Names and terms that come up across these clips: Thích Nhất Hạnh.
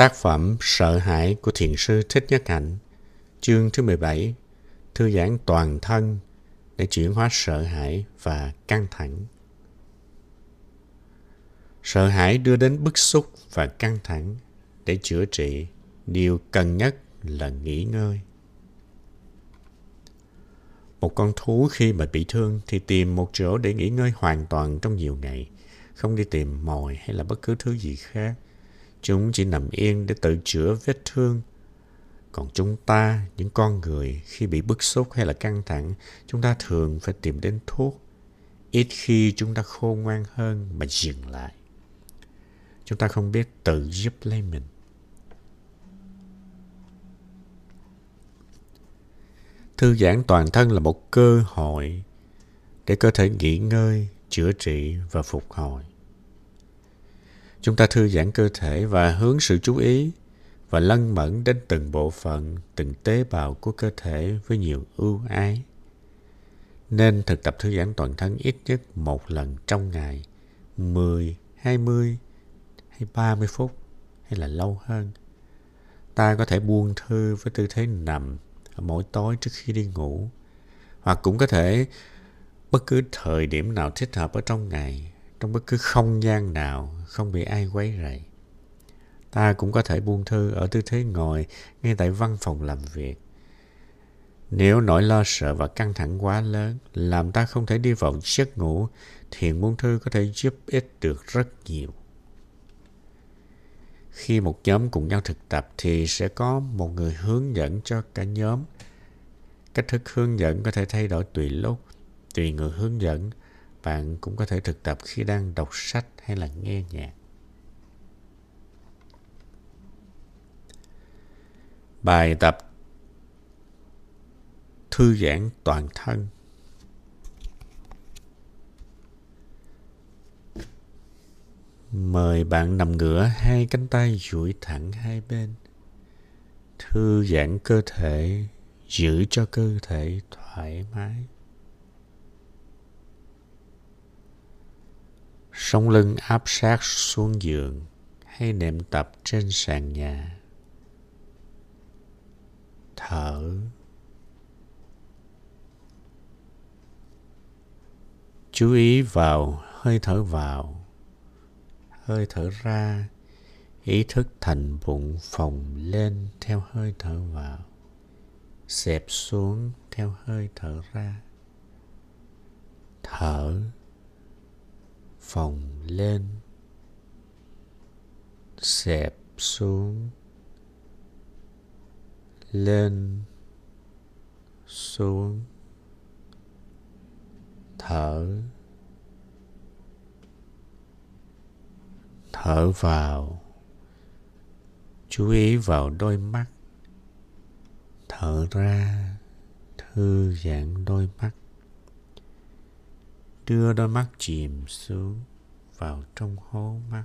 Tác phẩm Sợ Hãi của Thiền sư Thích Nhất Hạnh, chương thứ 17, thư giãn toàn thân để chuyển hóa sợ hãi và căng thẳng. Sợ hãi đưa đến bức xúc và căng thẳng. Để chữa trị, điều cần nhất là nghỉ ngơi. Một con thú khi mà bị thương thì tìm một chỗ để nghỉ ngơi hoàn toàn trong nhiều ngày, không đi tìm mồi hay là bất cứ thứ gì khác. Chúng chỉ nằm yên để tự chữa vết thương. Còn chúng ta, những con người, khi bị bức xúc hay là căng thẳng, chúng ta thường phải tìm đến thuốc. Ít khi chúng ta khôn ngoan hơn mà dừng lại. Chúng ta không biết tự giúp lấy mình. Thư giãn toàn thân là một cơ hội để cơ thể nghỉ ngơi, chữa trị và phục hồi. Chúng ta thư giãn cơ thể và hướng sự chú ý và lân mẫn đến từng bộ phận, từng tế bào của cơ thể với nhiều ưu ái. Nên thực tập thư giãn toàn thân ít nhất một lần trong ngày, 10, 20 hay 30 phút hay là lâu hơn. Ta có thể buông thư với tư thế nằm mỗi tối trước khi đi ngủ, hoặc cũng có thể bất cứ thời điểm nào thích hợp ở trong ngày, trong bất cứ không gian nào không bị ai quấy rầy. Ta cũng có thể buông thư ở tư thế ngồi ngay tại văn phòng làm việc. Nếu nỗi lo sợ và căng thẳng quá lớn làm ta không thể đi vào giấc ngủ, thiền buông thư có thể giúp ích được rất nhiều. Khi một nhóm cùng nhau thực tập thì sẽ có một người hướng dẫn cho cả nhóm. Cách thức hướng dẫn có thể thay đổi tùy lúc, tùy người hướng dẫn. Bạn cũng có thể thực tập khi đang đọc sách hay là nghe nhạc. Bài tập thư giãn toàn thân. Mời bạn nằm ngửa, hai cánh tay duỗi thẳng hai bên. Thư giãn cơ thể, giữ cho cơ thể thoải mái. Sống lưng áp sát xuống giường hay nệm tập trên sàn nhà. Thở. Chú ý vào hơi thở vào, hơi thở ra, ý thức thành bụng phồng lên theo hơi thở vào, xẹp xuống theo hơi thở ra. Thở, phồng lên, xẹp xuống, lên, xuống, thở. Thở vào, chú ý vào đôi mắt. Thở ra, thư giãn đôi mắt. Đưa đôi mắt chìm xuống vào trong hố mắt.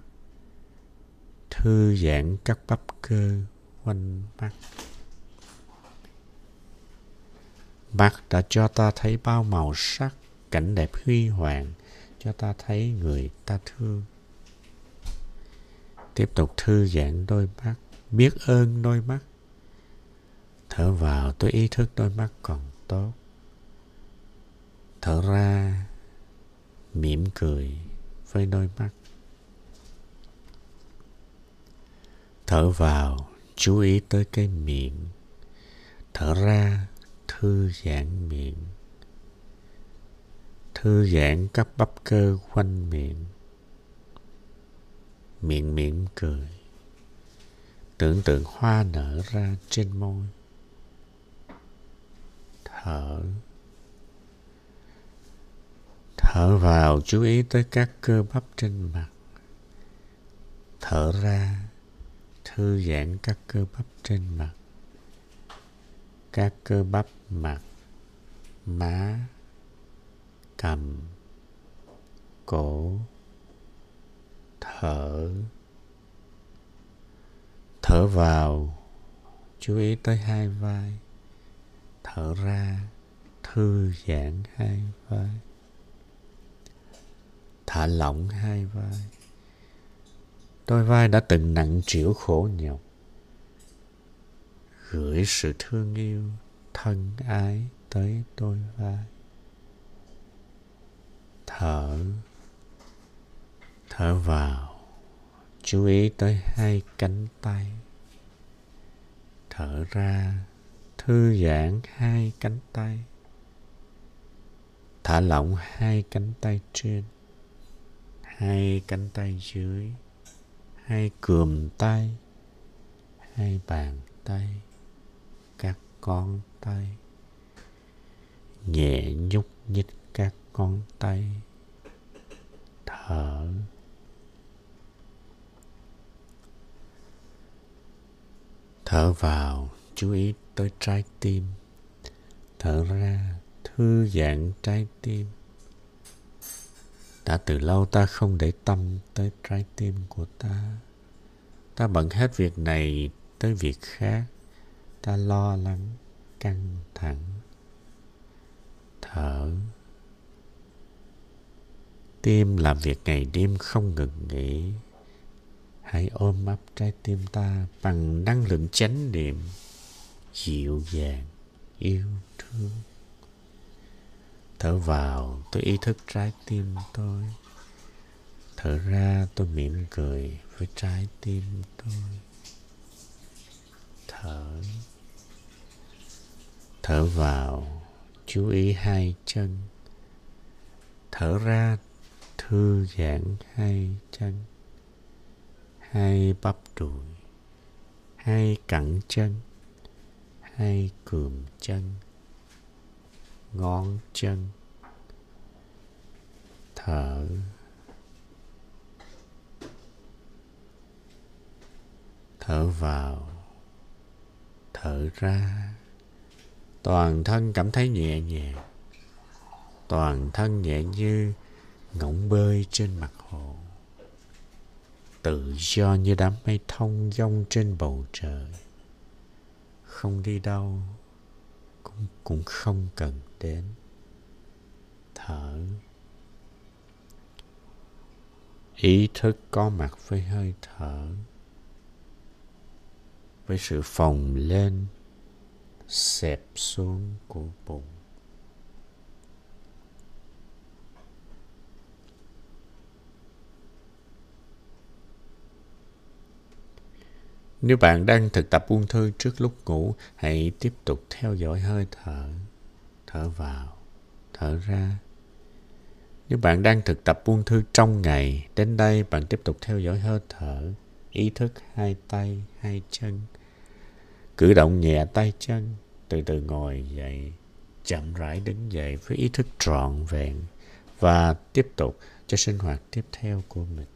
Thư giãn các bắp cơ quanh mắt. Mắt đã cho ta thấy bao màu sắc, cảnh đẹp huy hoàng, cho ta thấy người ta thương. Tiếp tục thư giãn đôi mắt, biết ơn đôi mắt. Thở vào, tôi ý thức đôi mắt còn tốt. Thở ra, mỉm cười với đôi mắt. Thở vào, chú ý tới cái miệng. Thở ra, thư giãn miệng. Thư giãn các bắp cơ quanh miệng. Miệng mỉm cười. Tưởng tượng hoa nở ra trên môi. Thở. Thở vào, chú ý tới các cơ bắp trên mặt. Thở ra, thư giãn các cơ bắp trên mặt. Các cơ bắp mặt, má, cằm, cổ. Thở. Thở vào, chú ý tới hai vai. Thở ra, thư giãn hai vai. Thả lỏng hai vai. Đôi vai đã từng nặng trĩu khổ nhọc, gửi sự thương yêu thân ái tới đôi vai. Thở, thở vào, chú ý tới hai cánh tay. Thở ra, thư giãn hai cánh tay. Thả lỏng hai cánh tay trên, hai cánh tay dưới, hai cườm tay, hai bàn tay, các con tay. Nhẹ nhúc nhích các con tay. Thở. Thở vào, chú ý tới trái tim. Thở ra, thư giãn trái tim. Đã từ lâu ta không để tâm tới trái tim của ta. Ta bận hết việc này tới việc khác. Ta lo lắng, căng thẳng. Thở. Tim làm việc ngày đêm không ngừng nghỉ. Hãy ôm ấp trái tim ta bằng năng lượng chánh niệm, dịu dàng, yêu thương. Thở vào, tôi ý thức trái tim tôi. Thở ra, tôi mỉm cười với trái tim tôi. Thở. Thở vào, chú ý hai chân. Thở ra, thư giãn hai chân, hai bắp đùi, hai cẳng chân, hai cườm chân, ngón chân. Thở. Thở vào, thở ra. Toàn thân cảm thấy nhẹ nhàng. Toàn thân nhẹ như ngỗng bơi trên mặt hồ, tự do như đám mây thông dong trên bầu trời. Không đi đâu, cũng không cần đến. Thở. Ý thức có mặt với hơi thở, với sự phồng lên, xẹp xuống của bụng. Nếu bạn đang thực tập buông thư trước lúc ngủ, hãy tiếp tục theo dõi hơi thở. Thở vào, thở ra. Nếu bạn đang thực tập buông thư trong ngày, đến đây bạn tiếp tục theo dõi hơi thở, ý thức hai tay, hai chân. Cử động nhẹ tay chân, từ từ ngồi dậy, chậm rãi đứng dậy với ý thức trọn vẹn và tiếp tục cho sinh hoạt tiếp theo của mình.